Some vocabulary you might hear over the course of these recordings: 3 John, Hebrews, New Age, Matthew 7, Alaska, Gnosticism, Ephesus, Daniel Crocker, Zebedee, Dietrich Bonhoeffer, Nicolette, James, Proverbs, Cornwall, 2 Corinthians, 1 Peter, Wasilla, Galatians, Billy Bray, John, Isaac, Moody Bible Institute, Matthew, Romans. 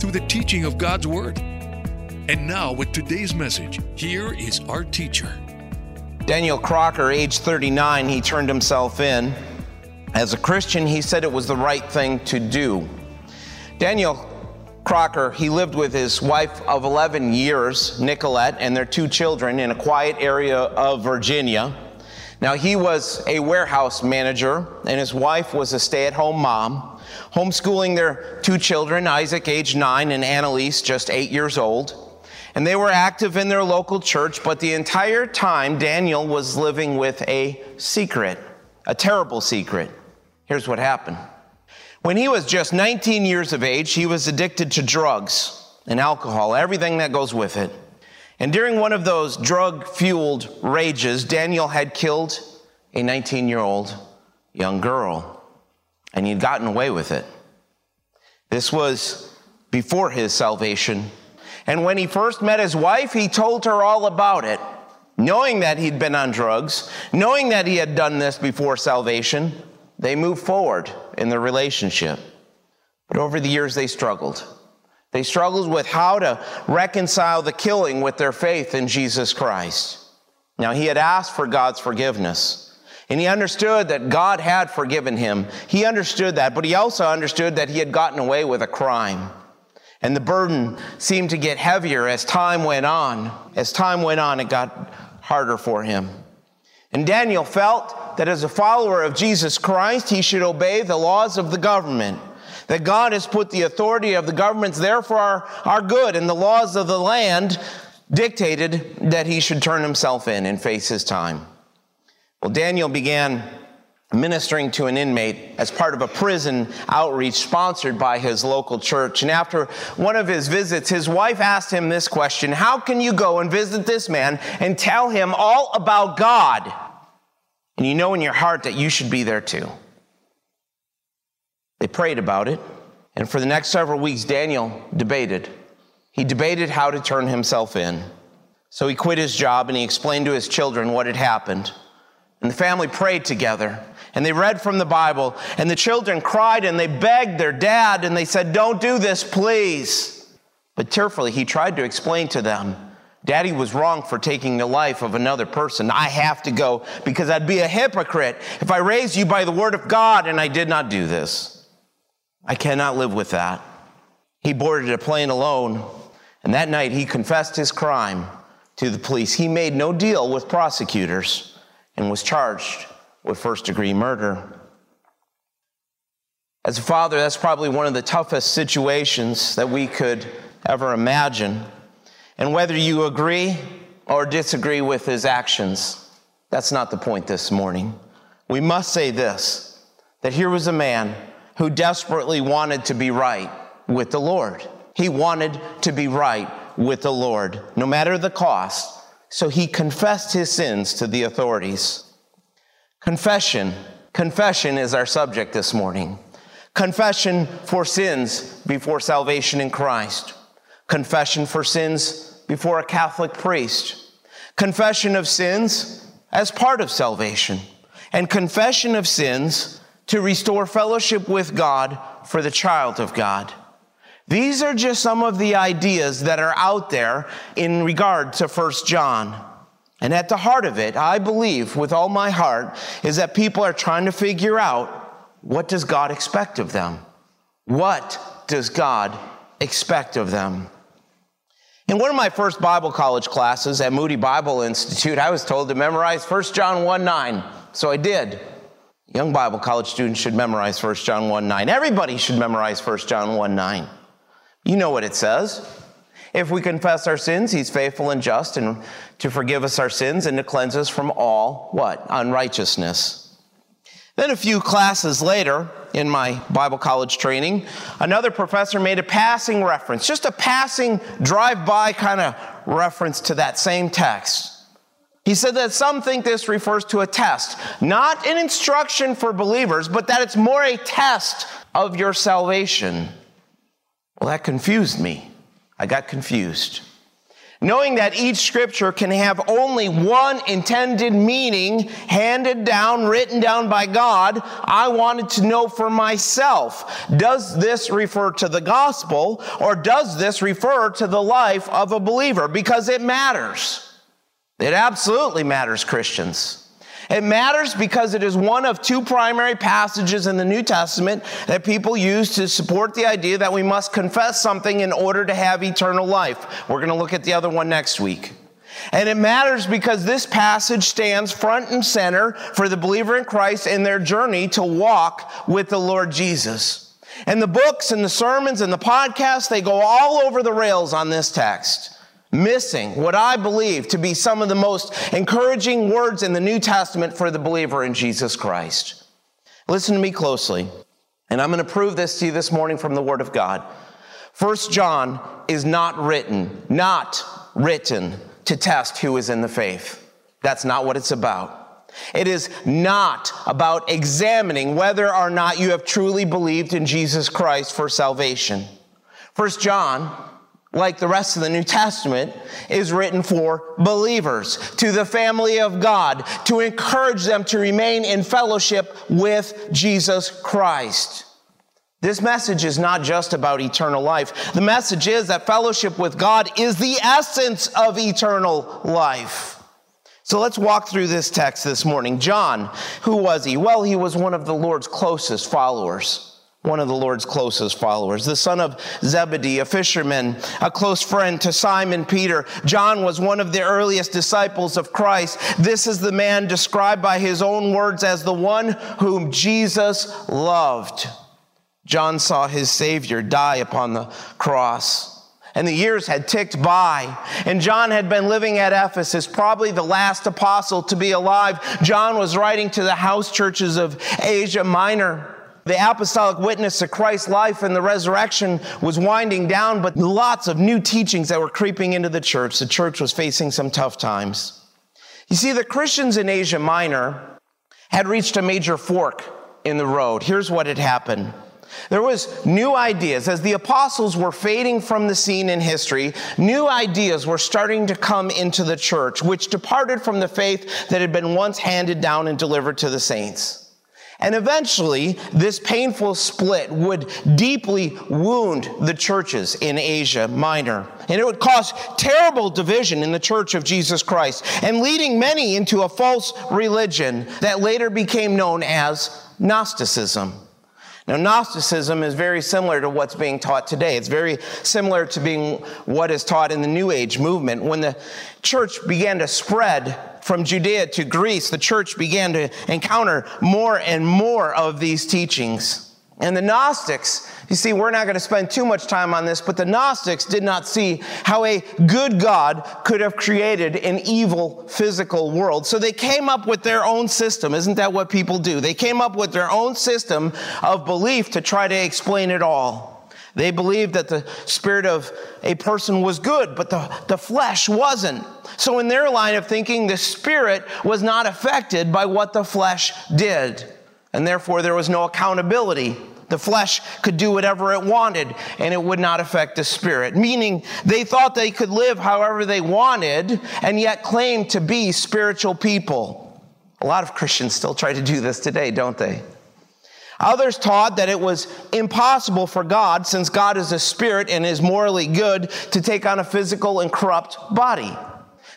through the teaching of God's Word. And now with today's message, here is our teacher. Daniel Crocker, age 39, he turned himself in. As a Christian, he said it was the right thing to do. Daniel Crocker, he lived with his wife of 11 years, Nicolette, and their two children in a quiet area of Virginia. Now, he was a warehouse manager, and his wife was a stay-at-home mom, homeschooling their two children, Isaac, age 9, and Annalise, just 8 years old. And they were active in their local church, but the entire time, Daniel was living with a secret, a terrible secret. Here's what happened. When he was just 19 years of age, he was addicted to drugs and alcohol, everything that goes with it. And during one of those drug-fueled rages, Daniel had killed a 19-year-old young girl, and he'd gotten away with it. This was before his salvation. And when he first met his wife, he told her all about it, knowing that he'd been on drugs, knowing that he had done this before salvation. They moved forward in their relationship, but over the years they struggled. They struggled with how to reconcile the killing with their faith in Jesus Christ. Now, he had asked for God's forgiveness, and he understood that God had forgiven him. He understood that, but he also understood that he had gotten away with a crime. And the burden seemed to get heavier as time went on. As time went on, it got harder for him. And Daniel felt that as a follower of Jesus Christ, he should obey the laws of the government, that God has put the authority of the governments there for our good, and the laws of the land dictated that he should turn himself in and face his time. Well, Daniel began ministering to an inmate as part of a prison outreach sponsored by his local church. And after one of his visits, his wife asked him this question: how can you go and visit this man and tell him all about God? And you know in your heart that you should be there too. They prayed about it, and for the next several weeks, Daniel debated. He debated how to turn himself in. So he quit his job, and he explained to his children what had happened. And the family prayed together, and they read from the Bible, and the children cried, and they begged their dad, and they said, "Don't do this, please." But tearfully, he tried to explain to them, "Daddy was wrong for taking the life of another person. I have to go because I'd be a hypocrite if I raised you by the word of God, and I did not do this. I cannot live with that." He boarded a plane alone, and that night he confessed his crime to the police. He made no deal with prosecutors and was charged with first-degree murder. As a father, that's probably one of the toughest situations that we could ever imagine. And whether you agree or disagree with his actions, that's not the point this morning. We must say this, that here was a man who desperately wanted to be right with the Lord. He wanted to be right with the Lord, no matter the cost. So he confessed his sins to the authorities. Confession is our subject this morning. Confession for sins before salvation in Christ. Confession for sins before a Catholic priest. Confession of sins as part of salvation. And confession of sins to restore fellowship with God for the child of God. These are just some of the ideas that are out there in regard to 1 John. And at the heart of it, I believe with all my heart, is that people are trying to figure out, what does God expect of them? What does God expect of them? In one of my first Bible college classes at Moody Bible Institute, I was told to memorize 1 John 1:9. So I did. Young Bible college students should memorize 1 John 1:9. Everybody should memorize 1 John 1:9. You know what it says. If we confess our sins, he's faithful and just and to forgive us our sins and to cleanse us from all, what? Unrighteousness. Then a few classes later, in my Bible college training, another professor made a passing reference, just a passing drive-by kind of reference to that same text. He said that some think this refers to a test, not an instruction for believers, but that it's more a test of your salvation. Well, that confused me. I got confused. Knowing that each scripture can have only one intended meaning handed down, written down by God, I wanted to know for myself, does this refer to the gospel or does this refer to the life of a believer? Because it matters. It absolutely matters, Christians. It matters because it is one of two primary passages in the New Testament that people use to support the idea that we must confess something in order to have eternal life. We're going to look at the other one next week. And it matters because this passage stands front and center for the believer in Christ in their journey to walk with the Lord Jesus. And the books and the sermons and the podcasts, they go all over the rails on this text, missing what I believe to be some of the most encouraging words in the New Testament for the believer in Jesus Christ. Listen to me closely, and I'm going to prove this to you this morning from the Word of God. 1 John is not written to test who is in the faith. That's not what it's about. It is not about examining whether or not you have truly believed in Jesus Christ for salvation. 1 John, like the rest of the New Testament, is written for believers, to the family of God, to encourage them to remain in fellowship with Jesus Christ. This message is not just about eternal life. The message is that fellowship with God is the essence of eternal life. So let's walk through this text this morning. John, who was he? Well, he was one of the Lord's closest followers. One of the Lord's closest followers, the son of Zebedee, a fisherman, a close friend to Simon Peter. John was one of the earliest disciples of Christ. This is the man described by his own words as the one whom Jesus loved. John saw his Savior die upon the cross. And the years had ticked by, and John had been living at Ephesus, probably the last apostle to be alive. John was writing to the house churches of Asia Minor. The apostolic witness to Christ's life and the resurrection was winding down, but lots of new teachings that were creeping into the church. The church was facing some tough times. You see, the Christians in Asia Minor had reached a major fork in the road. Here's what had happened. There was new ideas. As the apostles were fading from the scene in history, new ideas were starting to come into the church, which departed from the faith that had been once handed down and delivered to the saints. And eventually, this painful split would deeply wound the churches in Asia Minor. And it would cause terrible division in the Church of Jesus Christ and leading many into a false religion that later became known as Gnosticism. Now, Gnosticism is very similar to what's being taught today. It's very similar to being what is taught in the New Age movement. When the church began to spread from Judea to Greece, the church began to encounter more and more of these teachings. And the Gnostics, you see, we're not going to spend too much time on this, but the Gnostics did not see how a good God could have created an evil physical world. So they came up with their own system. Isn't that what people do? They came up with their own system of belief to try to explain it all. They believed that the spirit of a person was good, but the flesh wasn't. So in their line of thinking, the spirit was not affected by what the flesh did. And therefore, there was no accountability. The flesh could do whatever it wanted, and it would not affect the spirit. Meaning, they thought they could live however they wanted, and yet claimed to be spiritual people. A lot of Christians still try to do this today, don't they? Others taught that it was impossible for God, since God is a spirit and is morally good, to take on a physical and corrupt body.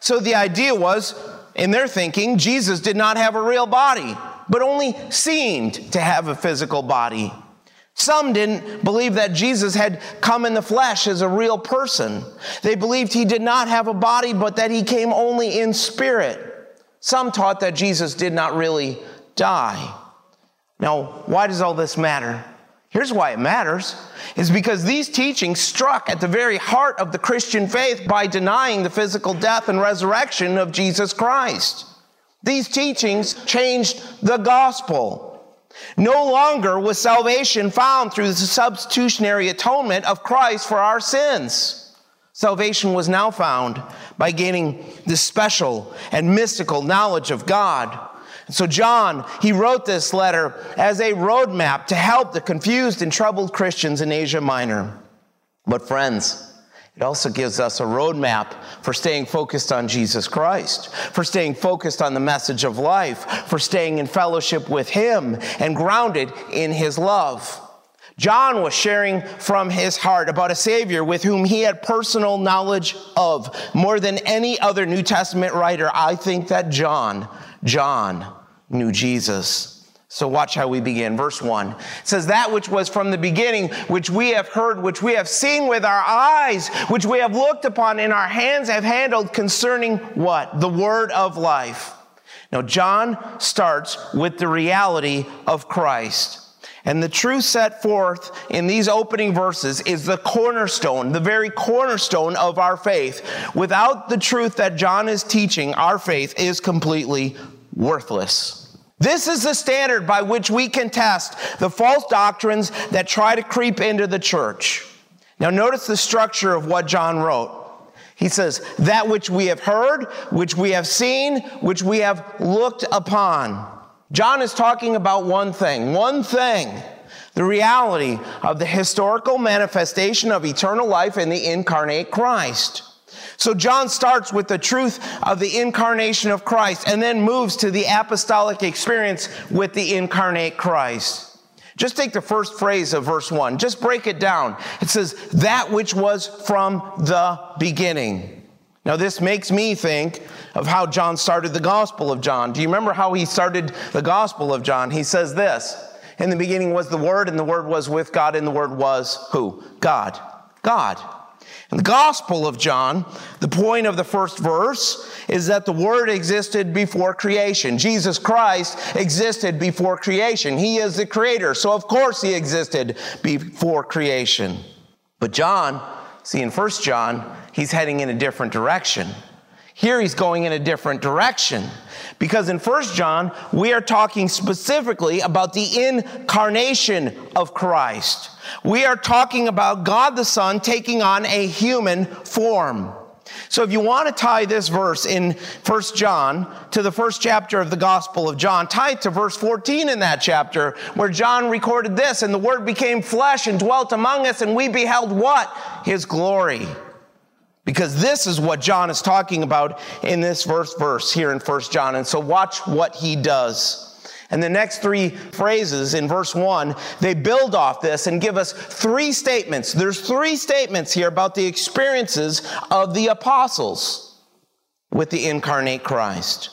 So the idea was, in their thinking, Jesus did not have a real body, but only seemed to have a physical body. Some didn't believe that Jesus had come in the flesh as a real person. They believed he did not have a body, but that he came only in spirit. Some taught that Jesus did not really die. Now, why does all this matter? Here's why it matters, is because these teachings struck at the very heart of the Christian faith by denying the physical death and resurrection of Jesus Christ. These teachings changed the gospel. No longer was salvation found through the substitutionary atonement of Christ for our sins. Salvation was now found by gaining the special and mystical knowledge of God. So John, he wrote this letter as a roadmap to help the confused and troubled Christians in Asia Minor. But friends, it also gives us a roadmap for staying focused on Jesus Christ, for staying focused on the message of life, for staying in fellowship with Him and grounded in His love. John was sharing from his heart about a Savior with whom he had personal knowledge of. More than any other New Testament writer, I think that John knew Jesus. So watch how we begin. Verse 1 says, that which was from the beginning, which we have heard, which we have seen with our eyes, which we have looked upon and our hands have handled concerning what? The word of life. Now, John starts with the reality of Christ. And the truth set forth in these opening verses is the cornerstone, the very cornerstone of our faith. Without the truth that John is teaching, our faith is completely worthless. This is the standard by which we can test the false doctrines that try to creep into the church. Now, notice the structure of what John wrote. He says, that which we have heard, which we have seen, which we have looked upon. John is talking about one thing, the reality of the historical manifestation of eternal life in the incarnate Christ. So John starts with the truth of the incarnation of Christ and then moves to the apostolic experience with the incarnate Christ. Just take the first phrase of verse 1. Just break it down. It says, that which was from the beginning. Now, this makes me think of how John started the Gospel of John. Do you remember how he started the Gospel of John? He says this, in the beginning was the Word, and the Word was with God, and the Word was who? God. In the Gospel of John, the point of the first verse is that the Word existed before creation. Jesus Christ existed before creation. He is the Creator, so of course He existed before creation. But John, see in 1 John, he's heading in a different direction. Here he's going in a different direction because in 1 John, we are talking specifically about the incarnation of Christ. We are talking about God the Son taking on a human form. So if you want to tie this verse in 1 John to the first chapter of the Gospel of John, tie it to verse 14 in that chapter where John recorded this, and the Word became flesh and dwelt among us, and we beheld what? His glory. Because this is what John is talking about in this first verse here in 1 John. And so watch what he does. And the next three phrases in verse 1, they build off this and give us three statements. There's three statements here about the experiences of the apostles with the incarnate Christ.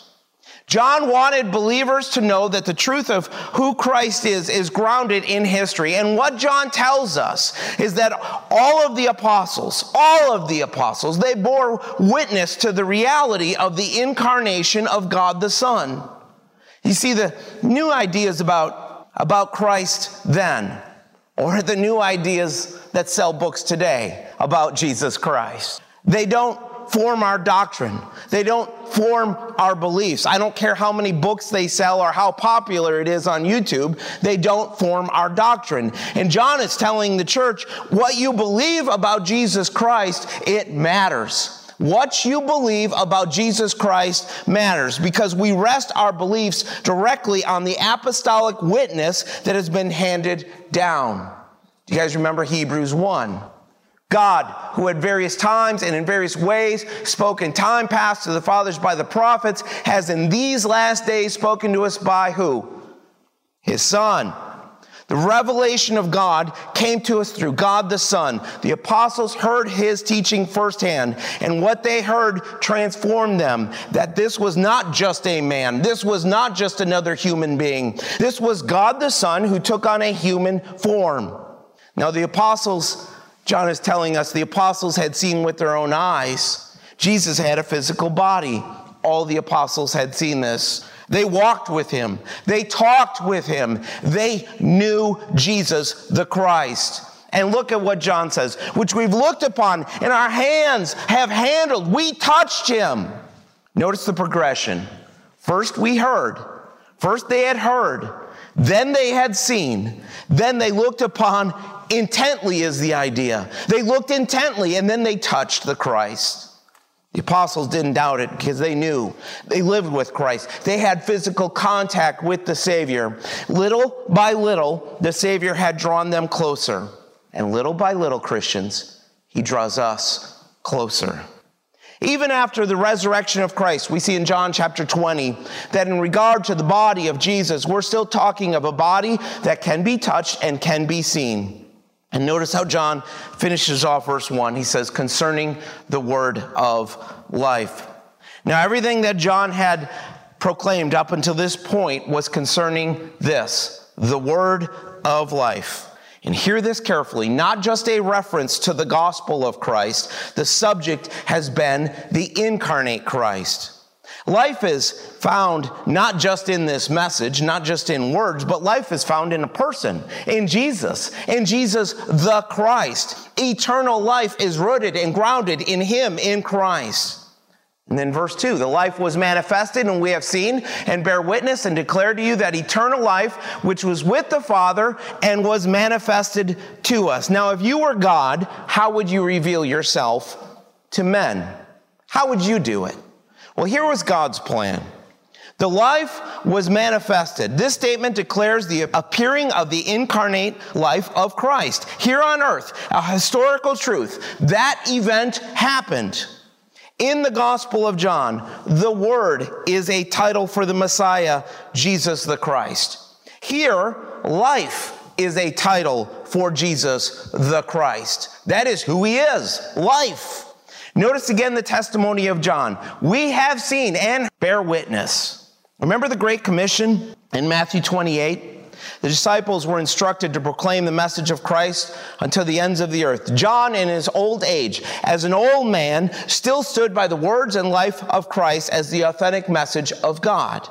John wanted believers to know that the truth of who Christ is grounded in history. And what John tells us is that all of the apostles, they bore witness to the reality of the incarnation of God the Son. You see, the new ideas about Christ then, or the new ideas that sell books today about Jesus Christ, they don't form our doctrine. They don't form our beliefs. I don't care how many books they sell or how popular it is on YouTube. They don't form our doctrine. And John is telling the church, what you believe about Jesus Christ, it matters. What you believe about Jesus Christ matters because we rest our beliefs directly on the apostolic witness that has been handed down. Do you guys remember Hebrews 1? God, who at various times and in various ways spoke in time past to the fathers by the prophets, has in these last days spoken to us by who? His Son. The revelation of God came to us through God the Son. The apostles heard His teaching firsthand, and what they heard transformed them, that this was not just a man. This was not just another human being. This was God the Son who took on a human form. Now the apostles, John is telling us, the apostles had seen with their own eyes. Jesus had a physical body. All the apostles had seen this. They walked with Him. They talked with Him. They knew Jesus the Christ. And look at what John says, which we've looked upon and our hands have handled. We touched Him. Notice the progression. First they had heard. Then they had seen. Then they looked upon intently is the idea. They looked intently, and then they touched the Christ. The apostles didn't doubt it because they knew. They lived with Christ. They had physical contact with the Savior. Little by little, the Savior had drawn them closer. And little by little, Christians, he draws us closer. Even after the resurrection of Christ, we see in John chapter 20 that in regard to the body of Jesus, we're still talking of a body that can be touched and can be seen. And notice how John finishes off verse 1. He says, concerning the word of life. Now, everything that John had proclaimed up until this point was concerning this, the word of life. And hear this carefully, not just a reference to the gospel of Christ. The subject has been the incarnate Christ. Life is found not just in this message, not just in words, but life is found in a person, in Jesus the Christ. Eternal life is rooted and grounded in him, in Christ. And then verse 2, the life was manifested, and we have seen and bear witness and declare to you that eternal life, which was with the Father and was manifested to us. Now, if you were God, how would you reveal yourself to men? How would you do it? Well, here was God's plan. The life was manifested. This statement declares the appearing of the incarnate life of Christ here on earth, a historical truth. That event happened. In the Gospel of John, the Word is a title for the Messiah, Jesus the Christ. Here, life is a title for Jesus the Christ. That is who he is, life. Notice again the testimony of John. We have seen and bear witness. Remember the Great Commission in Matthew 28? The disciples were instructed to proclaim the message of Christ until the ends of the earth. John, in his old age, as an old man, still stood by the words and life of Christ as the authentic message of God.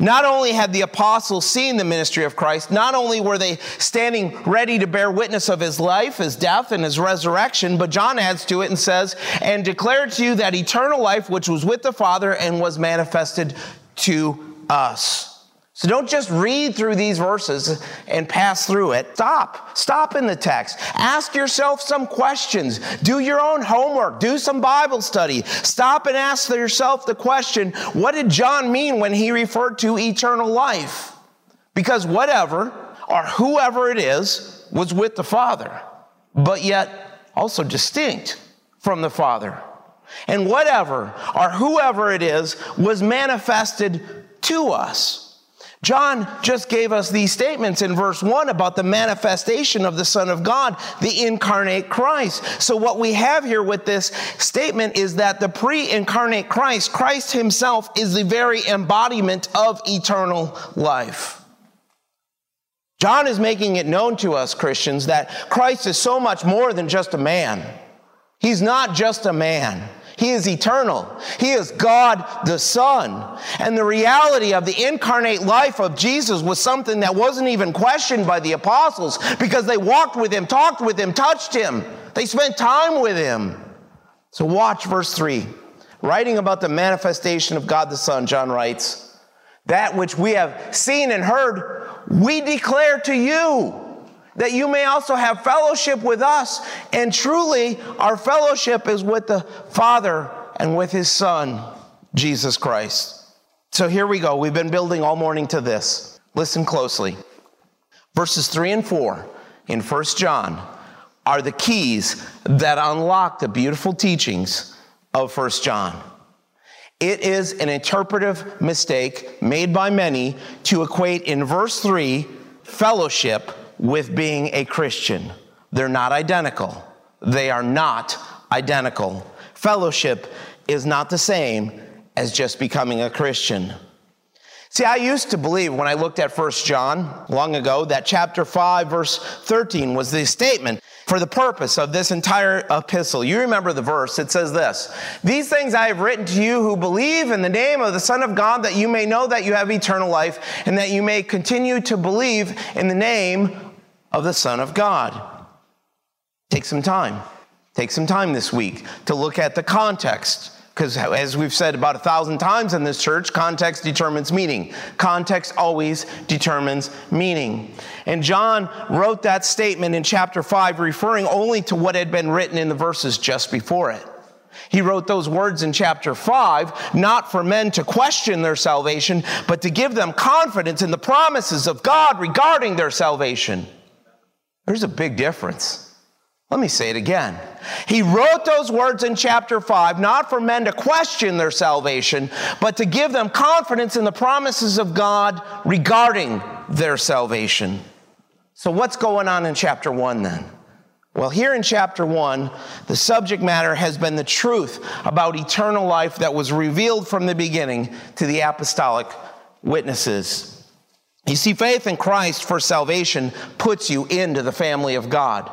Not only had the apostles seen the ministry of Christ, not only were they standing ready to bear witness of his life, his death, and his resurrection, but John adds to it and says, and declared to you that eternal life which was with the Father and was manifested to us. So don't just read through these verses and pass through it. Stop. Stop in the text. Ask yourself some questions. Do your own homework. Do some Bible study. Stop and ask yourself the question, what did John mean when he referred to eternal life? Because whatever or whoever it is was with the Father, but yet also distinct from the Father. And whatever or whoever it is was manifested to us. John just gave us these statements in verse 1 about the manifestation of the Son of God, the incarnate Christ. So what we have here with this statement is that the pre-incarnate Christ, Christ himself, is the very embodiment of eternal life. John is making it known to us, Christians, that Christ is so much more than just a man. He's not just a man. He is eternal. He is God the Son. And the reality of the incarnate life of Jesus was something that wasn't even questioned by the apostles because they walked with him, talked with him, touched him. They spent time with him. So watch verse 3. Writing about the manifestation of God the Son, John writes, that which we have seen and heard, we declare to you, that you may also have fellowship with us. And truly, our fellowship is with the Father and with his Son, Jesus Christ. So here we go. We've been building all morning to this. Listen closely. Verses 3 and 4 in 1 John are the keys that unlock the beautiful teachings of 1 John. It is an interpretive mistake made by many to equate in verse 3 fellowship with being a Christian. They're not identical. They are not identical. Fellowship is not the same as just becoming a Christian. See, I used to believe when I looked at 1 John long ago that chapter 5, verse 13 was the statement for the purpose of this entire epistle. You remember the verse. It says this, these things I have written to you who believe in the name of the Son of God, that you may know that you have eternal life and that you may continue to believe in the name of the Son of God. Take some time. Take some time this week to look at the context. Because as we've said about 1,000 times in this church, context determines meaning. Context always determines meaning. And John wrote that statement in chapter 5, referring only to what had been written in the verses just before it. He wrote those words in chapter 5, not for men to question their salvation, but to give them confidence in the promises of God regarding their salvation. There's a big difference. Let me say it again. He wrote those words in chapter 5, not for men to question their salvation, but to give them confidence in the promises of God regarding their salvation. So what's going on in chapter 1 then? Well, here in chapter 1, the subject matter has been the truth about eternal life that was revealed from the beginning to the apostolic witnesses. You see, faith in Christ for salvation puts you into the family of God.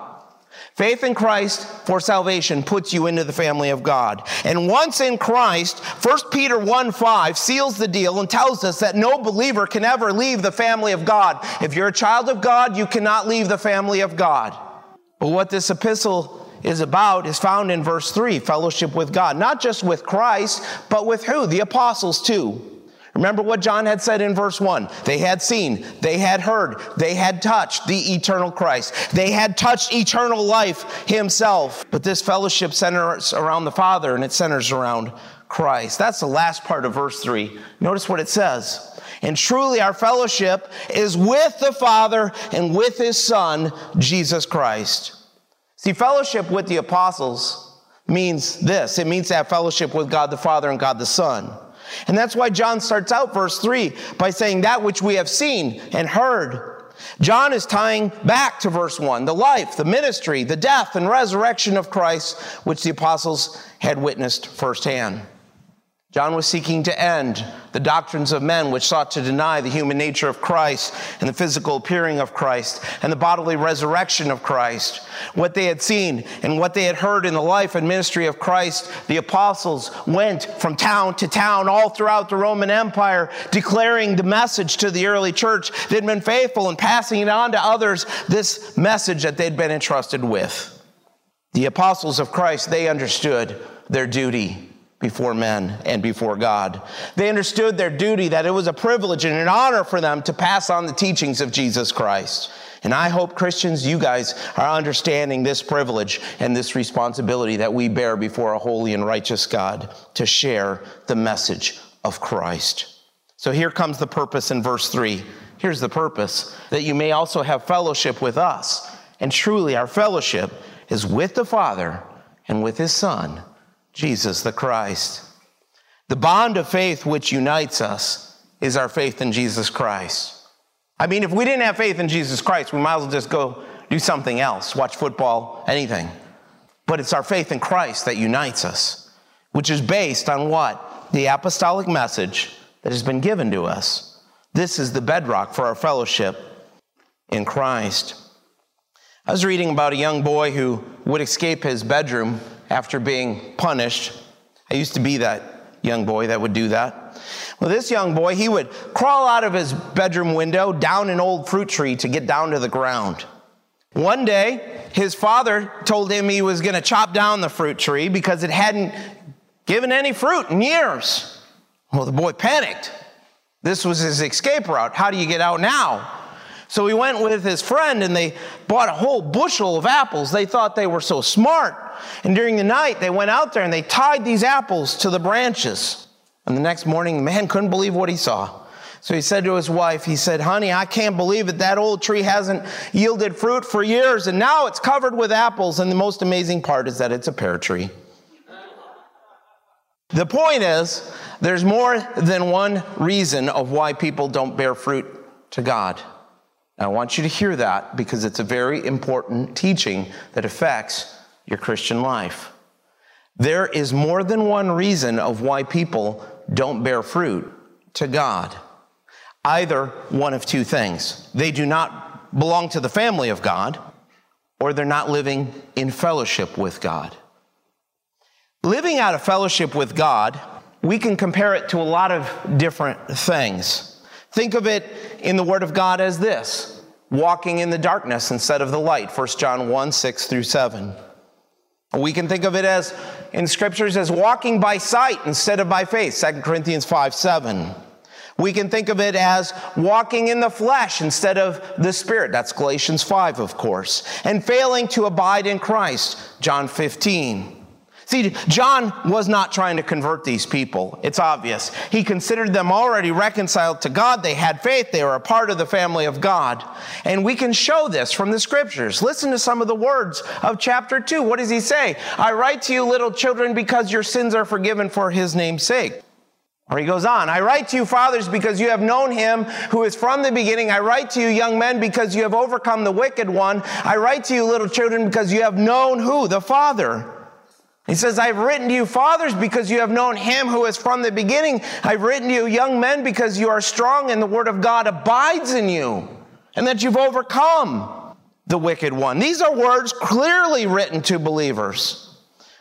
Faith in Christ for salvation puts you into the family of God. And once in Christ, 1 Peter 1:5 seals the deal and tells us that no believer can ever leave the family of God. If you're a child of God, you cannot leave the family of God. But what this epistle is about is found in verse 3, fellowship with God. Not just with Christ, but with who? The apostles too. Remember what John had said in verse 1. They had seen, they had heard, they had touched the eternal Christ. They had touched eternal life himself. But this fellowship centers around the Father, and it centers around Christ. That's the last part of verse 3. Notice what it says. And truly our fellowship is with the Father and with his Son, Jesus Christ. See, fellowship with the apostles means this. It means to have fellowship with God the Father and God the Son. And that's why John starts out verse 3 by saying that which we have seen and heard. John is tying back to verse 1, the life, the ministry, the death and resurrection of Christ, which the apostles had witnessed firsthand. John was seeking to end the doctrines of men which sought to deny the human nature of Christ and the physical appearing of Christ and the bodily resurrection of Christ. What they had seen and what they had heard in the life and ministry of Christ, the apostles went from town to town all throughout the Roman Empire, declaring the message to the early church. They'd been faithful in passing it on to others, this message that they'd been entrusted with. The apostles of Christ, they understood their duty before men and before God. They understood their duty, that it was a privilege and an honor for them to pass on the teachings of Jesus Christ. And I hope, Christians, you guys are understanding this privilege and this responsibility that we bear before a holy and righteous God to share the message of Christ. So here comes the purpose in verse 3. Here's the purpose, that you may also have fellowship with us. And truly our fellowship is with the Father and with his Son, Jesus the Christ. The bond of faith which unites us is our faith in Jesus Christ. I mean, if we didn't have faith in Jesus Christ, we might as well just go do something else, watch football, anything. But it's our faith in Christ that unites us, which is based on what? The apostolic message that has been given to us. This is the bedrock for our fellowship in Christ. I was reading about a young boy who would escape his bedroom after being punished. I used to be that young boy that would do that. Well, this young boy, he would crawl out of his bedroom window down an old fruit tree to get down to the ground. One day, his father told him he was going to chop down the fruit tree because it hadn't given any fruit in years. Well, the boy panicked. This was his escape route. How do you get out now? So he went with his friend and they bought a whole bushel of apples. They thought they were so smart. And during the night, they went out there and they tied these apples to the branches. And the next morning, the man couldn't believe what he saw. So he said to his wife, he said, "Honey, I can't believe it. That old tree hasn't yielded fruit for years. And now it's covered with apples. And the most amazing part is that it's a pear tree." The point is, there's more than one reason of why people don't bear fruit to God. I want you to hear that because it's a very important teaching that affects your Christian life. There is more than one reason of why people don't bear fruit to God. Either one of two things. They do not belong to the family of God, or they're not living in fellowship with God. Living out of fellowship with God, we can compare it to a lot of different things. Think of it in the Word of God as this, walking in the darkness instead of the light, 1 John 1:6-7. We can think of it as, in scriptures, as walking by sight instead of by faith, 2 Corinthians 5:7. We can think of it as walking in the flesh instead of the spirit. That's Galatians 5, of course. And failing to abide in Christ, John 15. See, John was not trying to convert these people. It's obvious. He considered them already reconciled to God. They had faith. They were a part of the family of God. And we can show this from the scriptures. Listen to some of the words of chapter 2. What does he say? I write to you, little children, because your sins are forgiven for his name's sake. Or he goes on, I write to you, fathers, because you have known him who is from the beginning. I write to you, young men, because you have overcome the wicked one. I write to you, little children, because you have known who? The Father. He says, I've written to you, fathers, because you have known him who is from the beginning. I've written to you, young men, because you are strong and the word of God abides in you, and that you've overcome the wicked one. These are words clearly written to believers.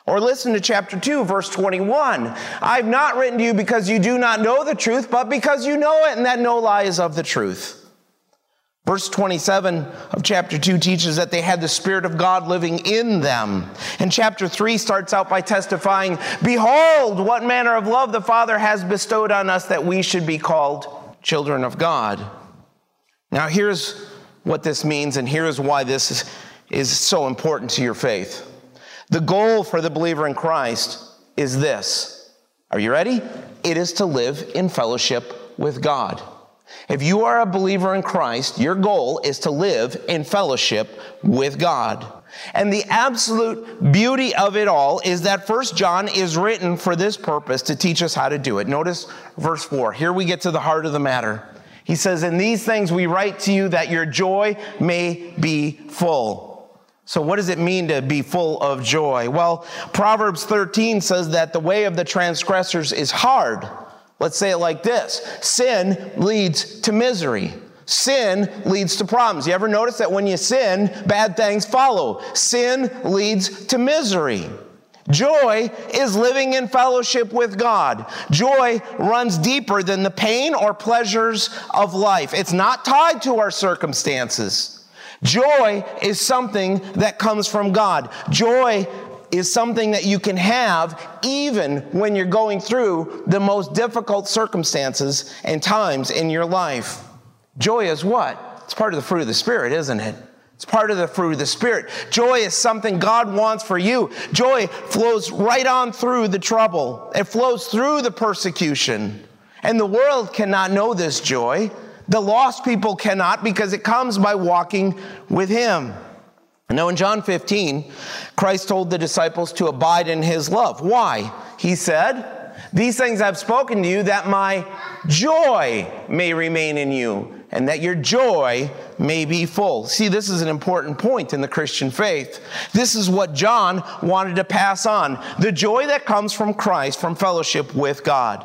Or listen to chapter 2, verse 21. I've not written to you because you do not know the truth, but because you know it, and that no lie is of the truth. Verse 27 of chapter 2 teaches that they had the Spirit of God living in them. And chapter 3 starts out by testifying, behold, what manner of love the Father has bestowed on us that we should be called children of God. Now here's what this means, and here's why this is so important to your faith. The goal for the believer in Christ is this. Are you ready? It is to live in fellowship with God. If you are a believer in Christ, your goal is to live in fellowship with God. And the absolute beauty of it all is that 1 John is written for this purpose, to teach us how to do it. Notice verse 4. Here we get to the heart of the matter. He says, in these things we write to you that your joy may be full. So what does it mean to be full of joy? Well, Proverbs 13 says that the way of the transgressors is hard. Let's say it like this. Sin leads to misery. Sin leads to problems. You ever notice that when you sin, bad things follow? Sin leads to misery. Joy is living in fellowship with God. Joy runs deeper than the pain or pleasures of life. It's not tied to our circumstances. Joy is something that comes from God. Joy is something that you can have even when you're going through the most difficult circumstances and times in your life. Joy is what? It's part of the fruit of the Spirit, isn't it? It's part of the fruit of the Spirit. Joy is something God wants for you. Joy flows right on through the trouble. It flows through the persecution. And the world cannot know this joy. The lost people cannot, because it comes by walking with him. Now in John 15, Christ told the disciples to abide in his love. Why? He said, these things I've spoken to you that my joy may remain in you and that your joy may be full. See, this is an important point in the Christian faith. This is what John wanted to pass on. The joy that comes from Christ, from fellowship with God.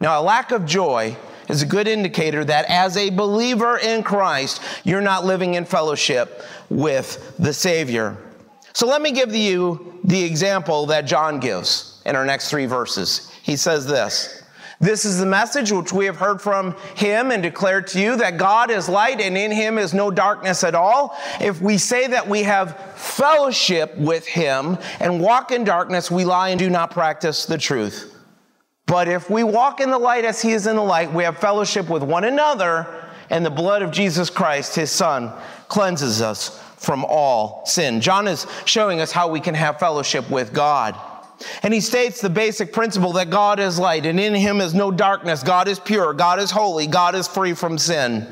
Now a lack of joy is a good indicator that as a believer in Christ, you're not living in fellowship with the Savior. So let me give you the example that John gives in our next three verses. He says this, this is the message which we have heard from him and declared to you, that God is light and in him is no darkness at all. If we say that we have fellowship with him and walk in darkness, we lie and do not practice the truth. But if we walk in the light as he is in the light, we have fellowship with one another, and the blood of Jesus Christ, his son, cleanses us from all sin. John is showing us how we can have fellowship with God. And he states the basic principle that God is light, and in him is no darkness. God is pure, God is holy, God is free from sin.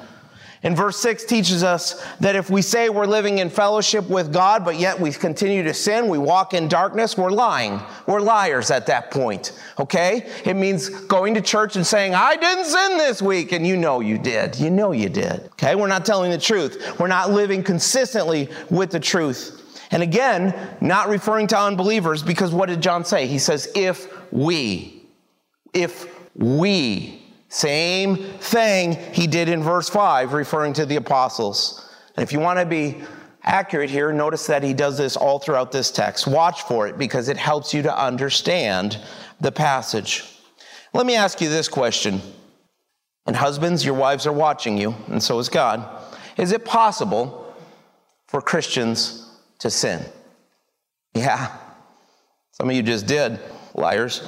And verse 6 teaches us that if we say we're living in fellowship with God, but yet we continue to sin, we walk in darkness, we're lying. We're liars at that point, okay? It means going to church and saying, I didn't sin this week, and you know you did. You know you did, okay? We're not telling the truth. We're not living consistently with the truth. And again, not referring to unbelievers, because what did John say? He says, if we. Same thing he did in verse 5, referring to the apostles. And if you want to be accurate here, notice that he does this all throughout this text. Watch for it, because it helps you to understand the passage. Let me ask you this question. And husbands, your wives are watching you, and so is God. Is it possible for Christians to sin? Yeah, Some of you just did, liars.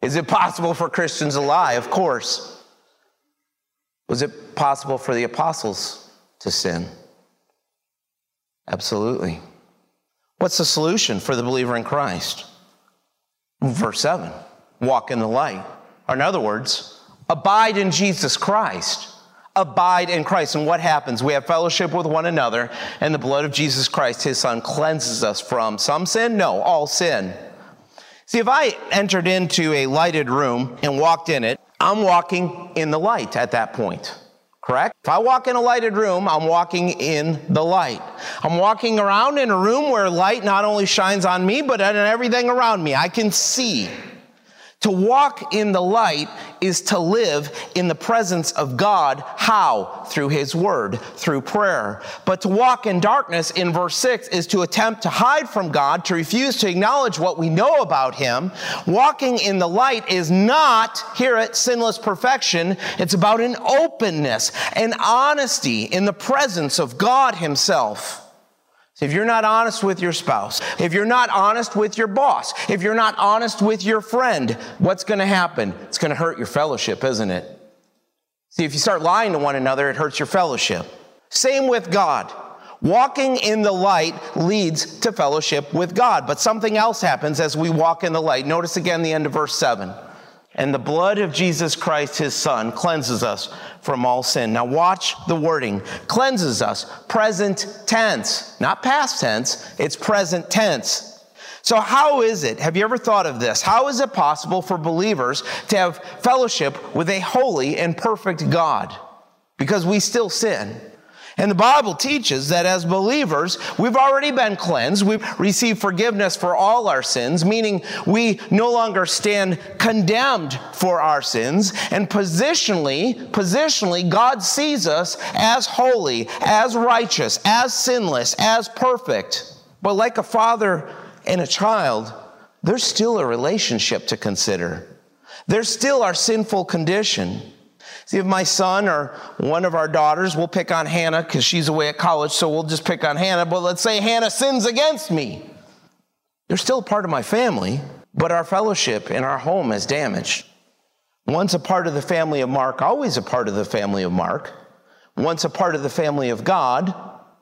Is it possible for Christians to lie? Of course. Was it possible for the apostles to sin? Absolutely. What's the solution for the believer in Christ? Verse 7, walk in the light. Or in other words, abide in Jesus Christ. Abide in Christ. And what happens? We have fellowship with one another, and the blood of Jesus Christ, his Son, cleanses us from some sin? No, all sin. See, if I entered into a lighted room and walked in it, I'm walking in the light at that point, correct? If I walk in a lighted room, I'm walking in the light. I'm walking around in a room where light not only shines on me, but on everything around me. I can see. To walk in the light is to live in the presence of God. How? Through his word, through prayer. But to walk in darkness, in verse 6, is to attempt to hide from God, to refuse to acknowledge what we know about him. Walking in the light is not, hear it, sinless perfection. It's about an openness, an honesty in the presence of God himself. So if you're not honest with your spouse, if you're not honest with your boss, if you're not honest with your friend, what's going to happen? It's going to hurt your fellowship, isn't it? See, if you start lying to one another, it hurts your fellowship. Same with God. Walking in the light leads to fellowship with God. But something else happens as we walk in the light. Notice again the end of verse 7. And the blood of Jesus Christ, his Son, cleanses us from all sin. Now watch the wording. Cleanses us. Present tense. Not past tense. It's present tense. So how is it? Have you ever thought of this? How is it possible for believers to have fellowship with a holy and perfect God? Because we still sin. And the Bible teaches that as believers, we've already been cleansed. We've received forgiveness for all our sins, meaning we no longer stand condemned for our sins. And positionally, God sees us as holy, as righteous, as sinless, as perfect. But like a father and a child, there's still a relationship to consider. There's still our sinful condition. See, if my son or one of our daughters, we'll pick on Hannah because she's away at college, so we'll just pick on Hannah. But let's say Hannah sins against me. They're still a part of my family, but our fellowship in our home is damaged. Once a part of the family of Mark, always a part of the family of Mark. Once a part of the family of God,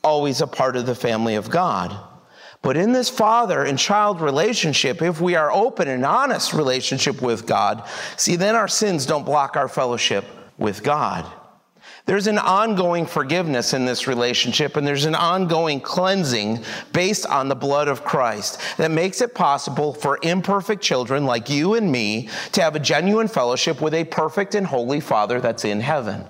always a part of the family of God. But in this father and child relationship, if we are open and honest relationship with God, see, then our sins don't block our fellowship with God. There's an ongoing forgiveness in this relationship, and there's an ongoing cleansing based on the blood of Christ that makes it possible for imperfect children like you and me to have a genuine fellowship with a perfect and holy Father that's in heaven.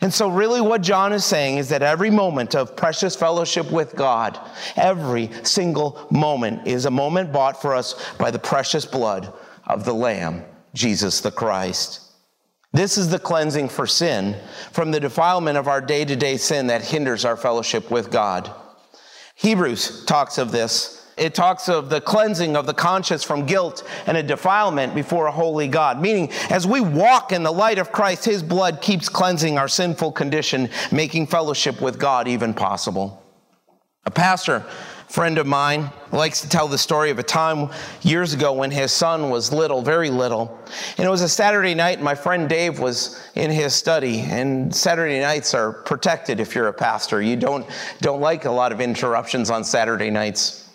And so really what John is saying is that every moment of precious fellowship with God, every single moment, is a moment bought for us by the precious blood of the Lamb, Jesus the Christ. This is the cleansing for sin from the defilement of our day-to-day sin that hinders our fellowship with God. Hebrews talks of this. It talks of the cleansing of the conscience from guilt and a defilement before a holy God. Meaning, as we walk in the light of Christ, his blood keeps cleansing our sinful condition, making fellowship with God even possible. A pastor friend of mine likes to tell the story of a time years ago when his son was little, very little. And it was a Saturday night, and my friend Dave was in his study. And Saturday nights are protected if you're a pastor. You don't like a lot of interruptions on Saturday nights.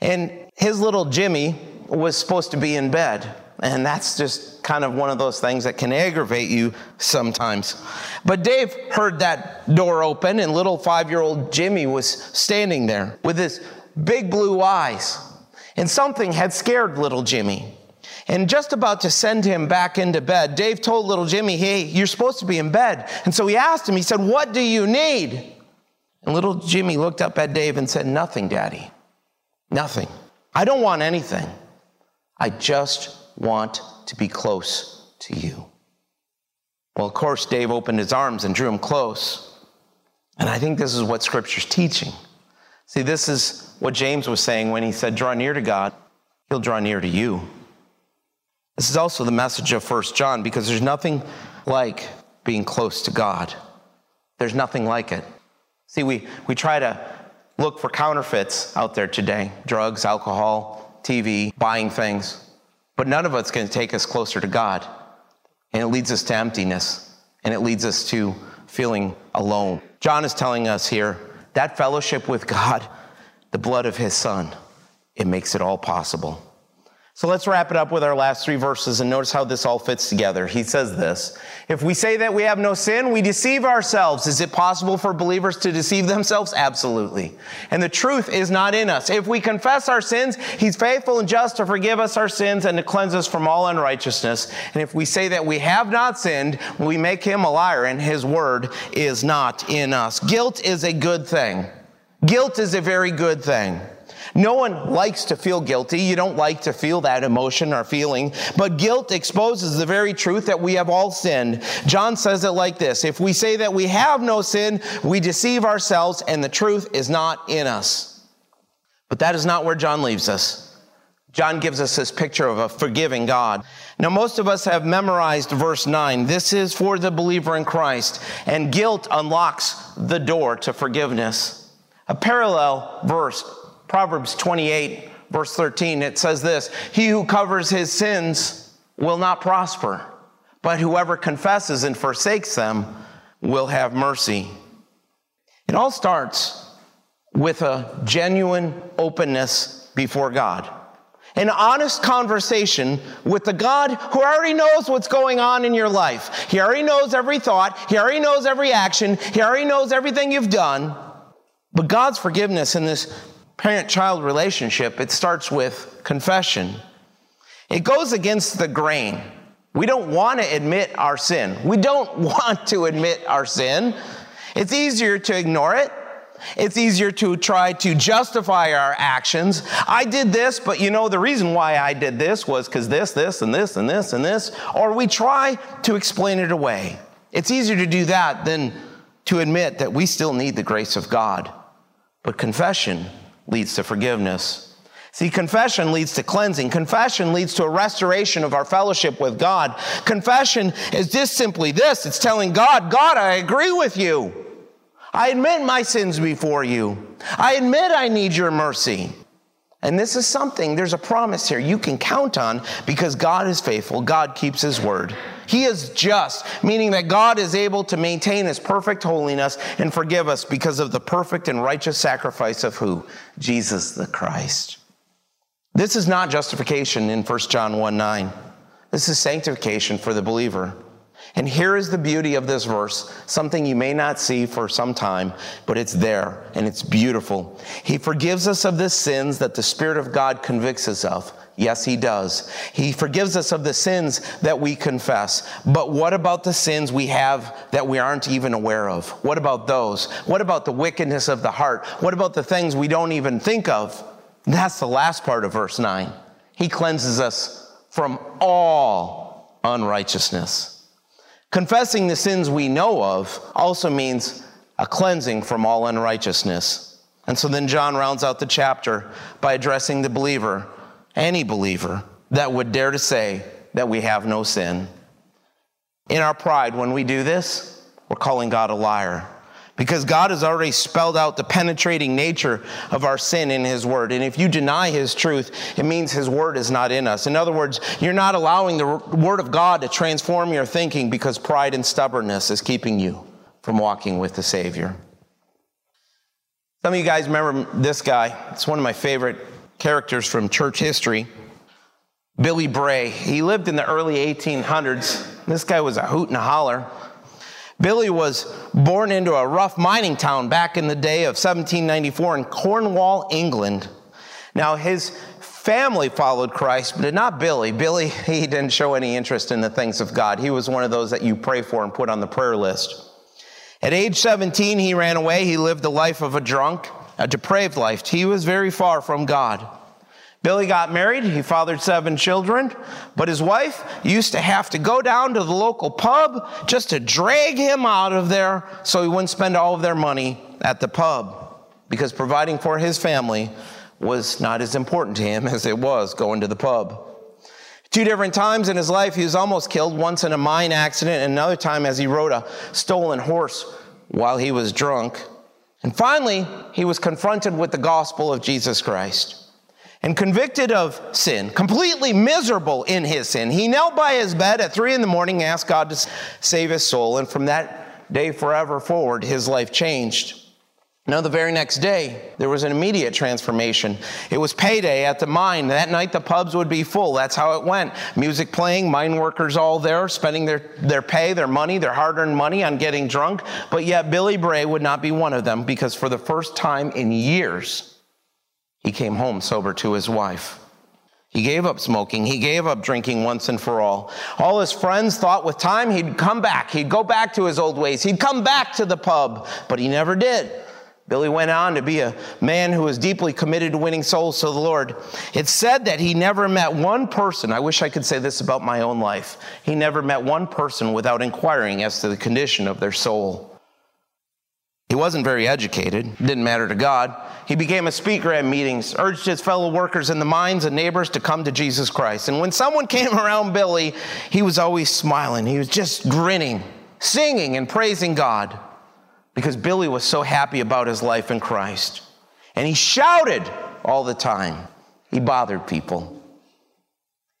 And his little Jimmy was supposed to be in bed. And that's just kind of one of those things that can aggravate you sometimes. But Dave heard that door open, and little 5-year-old Jimmy was standing there with his big blue eyes. And something had scared little Jimmy. And just about to send him back into bed, Dave told little Jimmy, hey, you're supposed to be in bed. And so he asked him, he said, what do you need? And little Jimmy looked up at Dave and said, nothing, Daddy. Nothing. I don't want anything. I just want to be close to you. Well, of course, Dave opened his arms and drew him close. And I think this is what Scripture's teaching. See, this is what James was saying when he said, draw near to God, he'll draw near to you. This is also the message of 1 John, because there's nothing like being close to God. There's nothing like it. See, we try to look for counterfeits out there today, drugs, alcohol, TV, buying things. But none of it's going to take us closer to God. And it leads us to emptiness. And it leads us to feeling alone. John is telling us here that fellowship with God, the blood of his son, it makes it all possible. So let's wrap it up with our last three verses and notice how this all fits together. He says this, if we say that we have no sin, we deceive ourselves. Is it possible for believers to deceive themselves? Absolutely. And the truth is not in us. If we confess our sins, he's faithful and just to forgive us our sins and to cleanse us from all unrighteousness. And if we say that we have not sinned, we make him a liar and his word is not in us. Guilt is a good thing. Guilt is a very good thing. No one likes to feel guilty. You don't like to feel that emotion or feeling. But guilt exposes the very truth that we have all sinned. John says it like this. If we say that we have no sin, we deceive ourselves and the truth is not in us. But that is not where John leaves us. John gives us this picture of a forgiving God. Now, most of us have memorized verse 9. This is for the believer in Christ. And guilt unlocks the door to forgiveness. A parallel verse, Proverbs 28, verse 13, it says this, he who covers his sins will not prosper, but whoever confesses and forsakes them will have mercy. It all starts with a genuine openness before God, an honest conversation with the God who already knows what's going on in your life. He already knows every thought. He already knows every action. He already knows everything you've done. But God's forgiveness in this parent-child relationship, it starts with confession. It goes against the grain. We don't want to admit our sin. We don't want to admit our sin. It's easier to ignore it. It's easier to try to justify our actions. I did this, but you know, the reason why I did this was because this, this, and this, and this, and this. Or we try to explain it away. It's easier to do that than to admit that we still need the grace of God. But confession leads to forgiveness. See, confession leads to cleansing. Confession leads to a restoration of our fellowship with God. Confession is just simply this. It's telling God, God, I agree with you. I admit my sins before you. I admit I need your mercy. And this is something, there's a promise here you can count on because God is faithful. God keeps his word. He is just, meaning that God is able to maintain his perfect holiness and forgive us because of the perfect and righteous sacrifice of who? Jesus the Christ. This is not justification in 1 John 1:9. This is sanctification for the believer. And here is the beauty of this verse, something you may not see for some time, but it's there and it's beautiful. He forgives us of the sins that the Spirit of God convicts us of. Yes, he does. He forgives us of the sins that we confess. But what about the sins we have that we aren't even aware of? What about those? What about the wickedness of the heart? What about the things we don't even think of? That's the last part of verse 9. He cleanses us from all unrighteousness. Confessing the sins we know of also means a cleansing from all unrighteousness. And so then John rounds out the chapter by addressing the believer, any believer that would dare to say that we have no sin. In our pride, when we do this, we're calling God a liar because God has already spelled out the penetrating nature of our sin in his word. And if you deny his truth, it means his word is not in us. In other words, you're not allowing the word of God to transform your thinking because pride and stubbornness is keeping you from walking with the Savior. Some of you guys remember this guy. It's one of my favorite characters from church history, Billy Bray. He lived in the early 1800s. This guy was a hoot and a holler. Billy was born into a rough mining town back in the day of 1794 in Cornwall, England. Now, his family followed Christ, but not Billy. Billy, he didn't show any interest in the things of God. He was one of those that you pray for and put on the prayer list. At age 17, he ran away. He lived the life of a drunk, a depraved life. He was very far from God. Billy got married. He fathered 7 children, but his wife used to have to go down to the local pub just to drag him out of there so he wouldn't spend all of their money at the pub because providing for his family was not as important to him as it was going to the pub. 2 different times in his life, he was almost killed, once in a mine accident and another time as he rode a stolen horse while he was drunk. And finally, he was confronted with the gospel of Jesus Christ and convicted of sin, completely miserable in his sin. He knelt by his bed at 3 a.m. and asked God to save his soul. And from that day forever forward, his life changed. Now, the very next day, there was an immediate transformation. It was payday at the mine. That night, the pubs would be full. That's how it went. Music playing, mine workers all there, spending their pay, their money, their hard-earned money on getting drunk. But yet, Billy Bray would not be one of them, because for the first time in years, he came home sober to his wife. He gave up smoking. He gave up drinking once and for all. All his friends thought with time he'd come back. He'd go back to his old ways. He'd come back to the pub, but he never did. Billy went on to be a man who was deeply committed to winning souls to the Lord. It's said that he never met one person. I wish I could say this about my own life. He never met one person without inquiring as to the condition of their soul. He wasn't very educated. It didn't matter to God. He became a speaker at meetings, urged his fellow workers in the mines and neighbors to come to Jesus Christ. And when someone came around Billy, he was always smiling. He was just grinning, singing and praising God, because Billy was so happy about his life in Christ. And he shouted all the time. He bothered people.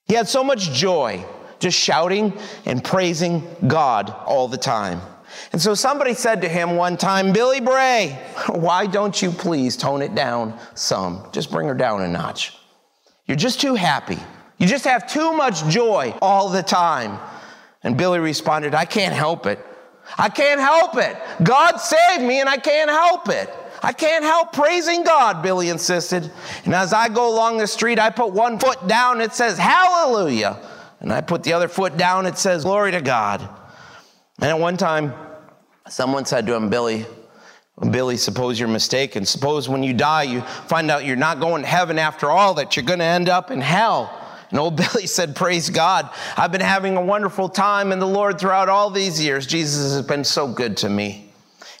He had so much joy just shouting and praising God all the time. And so somebody said to him one time, "Billy Bray, why don't you please tone it down some? Just bring her down a notch. You're just too happy. You just have too much joy all the time." And Billy responded, "I can't help it. I can't help it. God saved me and I can't help it. I can't help praising God," Billy insisted. "And as I go along the street, I put one foot down, it says, 'Hallelujah.' And I put the other foot down, it says, 'Glory to God.'" And at one time, someone said to him, Billy, suppose you're mistaken. Suppose when you die, you find out you're not going to heaven after all, that you're going to end up in hell." And old Billy said, "Praise God. I've been having a wonderful time in the Lord throughout all these years. Jesus has been so good to me.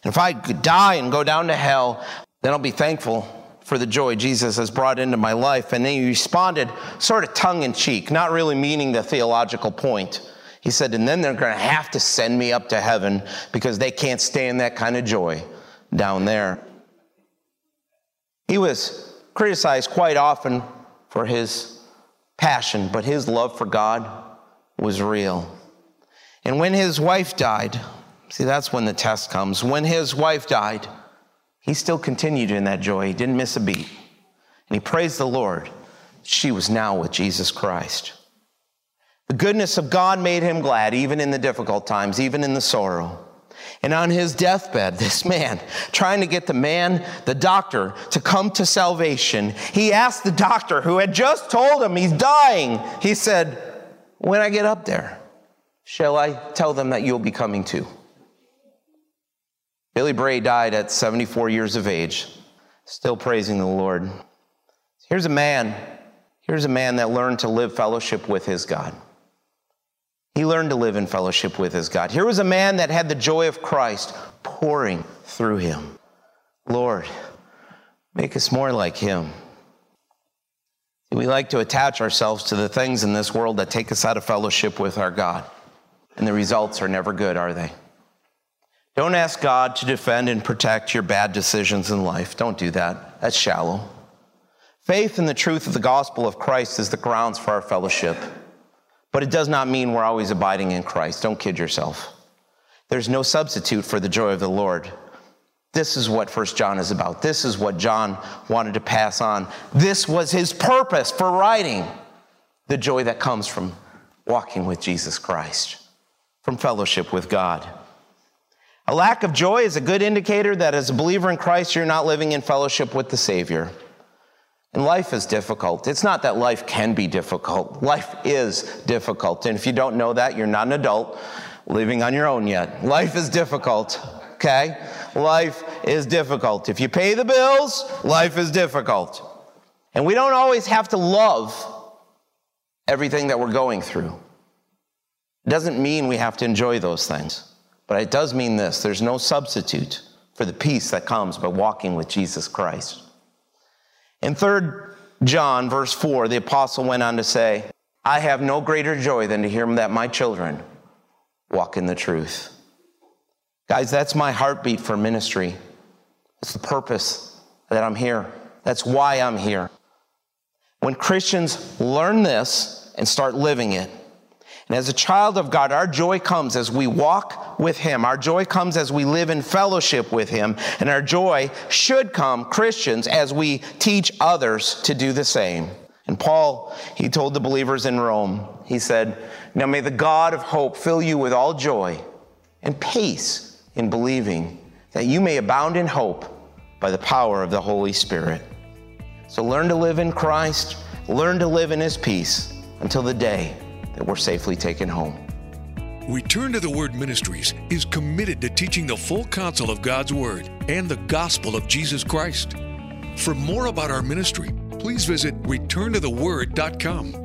And if I could die and go down to hell, then I'll be thankful for the joy Jesus has brought into my life." And then he responded sort of tongue-in-cheek, not really meaning the theological point. He said, "And then they're going to have to send me up to heaven because they can't stand that kind of joy down there." He was criticized quite often for his passion, but his love for God was real. And when his wife died, see, that's when the test comes. When his wife died, he still continued in that joy. He didn't miss a beat. And he praised the Lord. She was now with Jesus Christ. The goodness of God made him glad, even in the difficult times, even in the sorrow. And on his deathbed, this man, trying to get the doctor, to come to salvation, he asked the doctor who had just told him he's dying, he said, "When I get up there, shall I tell them that you'll be coming too?" Billy Bray died at 74 years of age, still praising the Lord. Here's a man that learned to live fellowship with his God. He learned to live in fellowship with his God. Here was a man that had the joy of Christ pouring through him. Lord, make us more like him. We like to attach ourselves to the things in this world that take us out of fellowship with our God. And the results are never good, are they? Don't ask God to defend and protect your bad decisions in life. Don't do that. That's shallow. Faith in the truth of the gospel of Christ is the grounds for our fellowship. But it does not mean we're always abiding in Christ. Don't kid yourself. There's no substitute for the joy of the Lord. This is what 1 John is about. This is what John wanted to pass on. This was his purpose for writing. The joy that comes from walking with Jesus Christ, from fellowship with God. A lack of joy is a good indicator that as a believer in Christ, you're not living in fellowship with the Savior. And life is difficult. It's not that life can be difficult. Life is difficult. And if you don't know that, you're not an adult living on your own yet. Life is difficult, okay? Life is difficult. If you pay the bills, life is difficult. And we don't always have to love everything that we're going through. It doesn't mean we have to enjoy those things. But it does mean this. There's no substitute for the peace that comes by walking with Jesus Christ. In 3 John, verse 4, the apostle went on to say, "I have no greater joy than to hear that my children walk in the truth." Guys, that's my heartbeat for ministry, That's the purpose that I'm here. That's why I'm here. When Christians learn this and start living it, and as a child of God, our joy comes as we walk with Him. Our joy comes as we live in fellowship with Him. And our joy should come, Christians, as we teach others to do the same. And Paul, he told the believers in Rome, he said, "Now may the God of hope fill you with all joy and peace in believing, that you may abound in hope by the power of the Holy Spirit." So learn to live in Christ, learn to live in His peace until the day that we're safely taken home. Return to the Word Ministries is committed to teaching the full counsel of God's Word and the gospel of Jesus Christ. For more about our ministry, please visit returntotheword.com.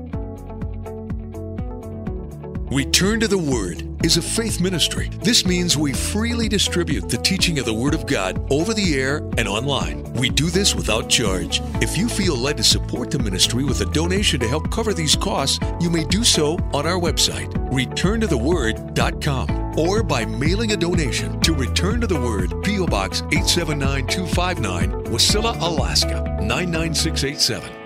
Return to the Word is a faith ministry. This means we freely distribute the teaching of the Word of God over the air and online. We do this without charge. If you feel led to support the ministry with a donation to help cover these costs, you may do so on our website, returntotheword.com, or by mailing a donation to Return to the Word, P.O. Box 879259, Wasilla, Alaska 99687.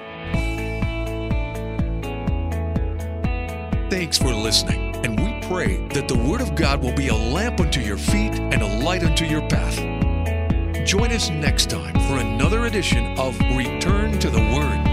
Thanks for listening, and we pray that the Word of God will be a lamp unto your feet and a light unto your path. Join us next time for another edition of Return to the Word.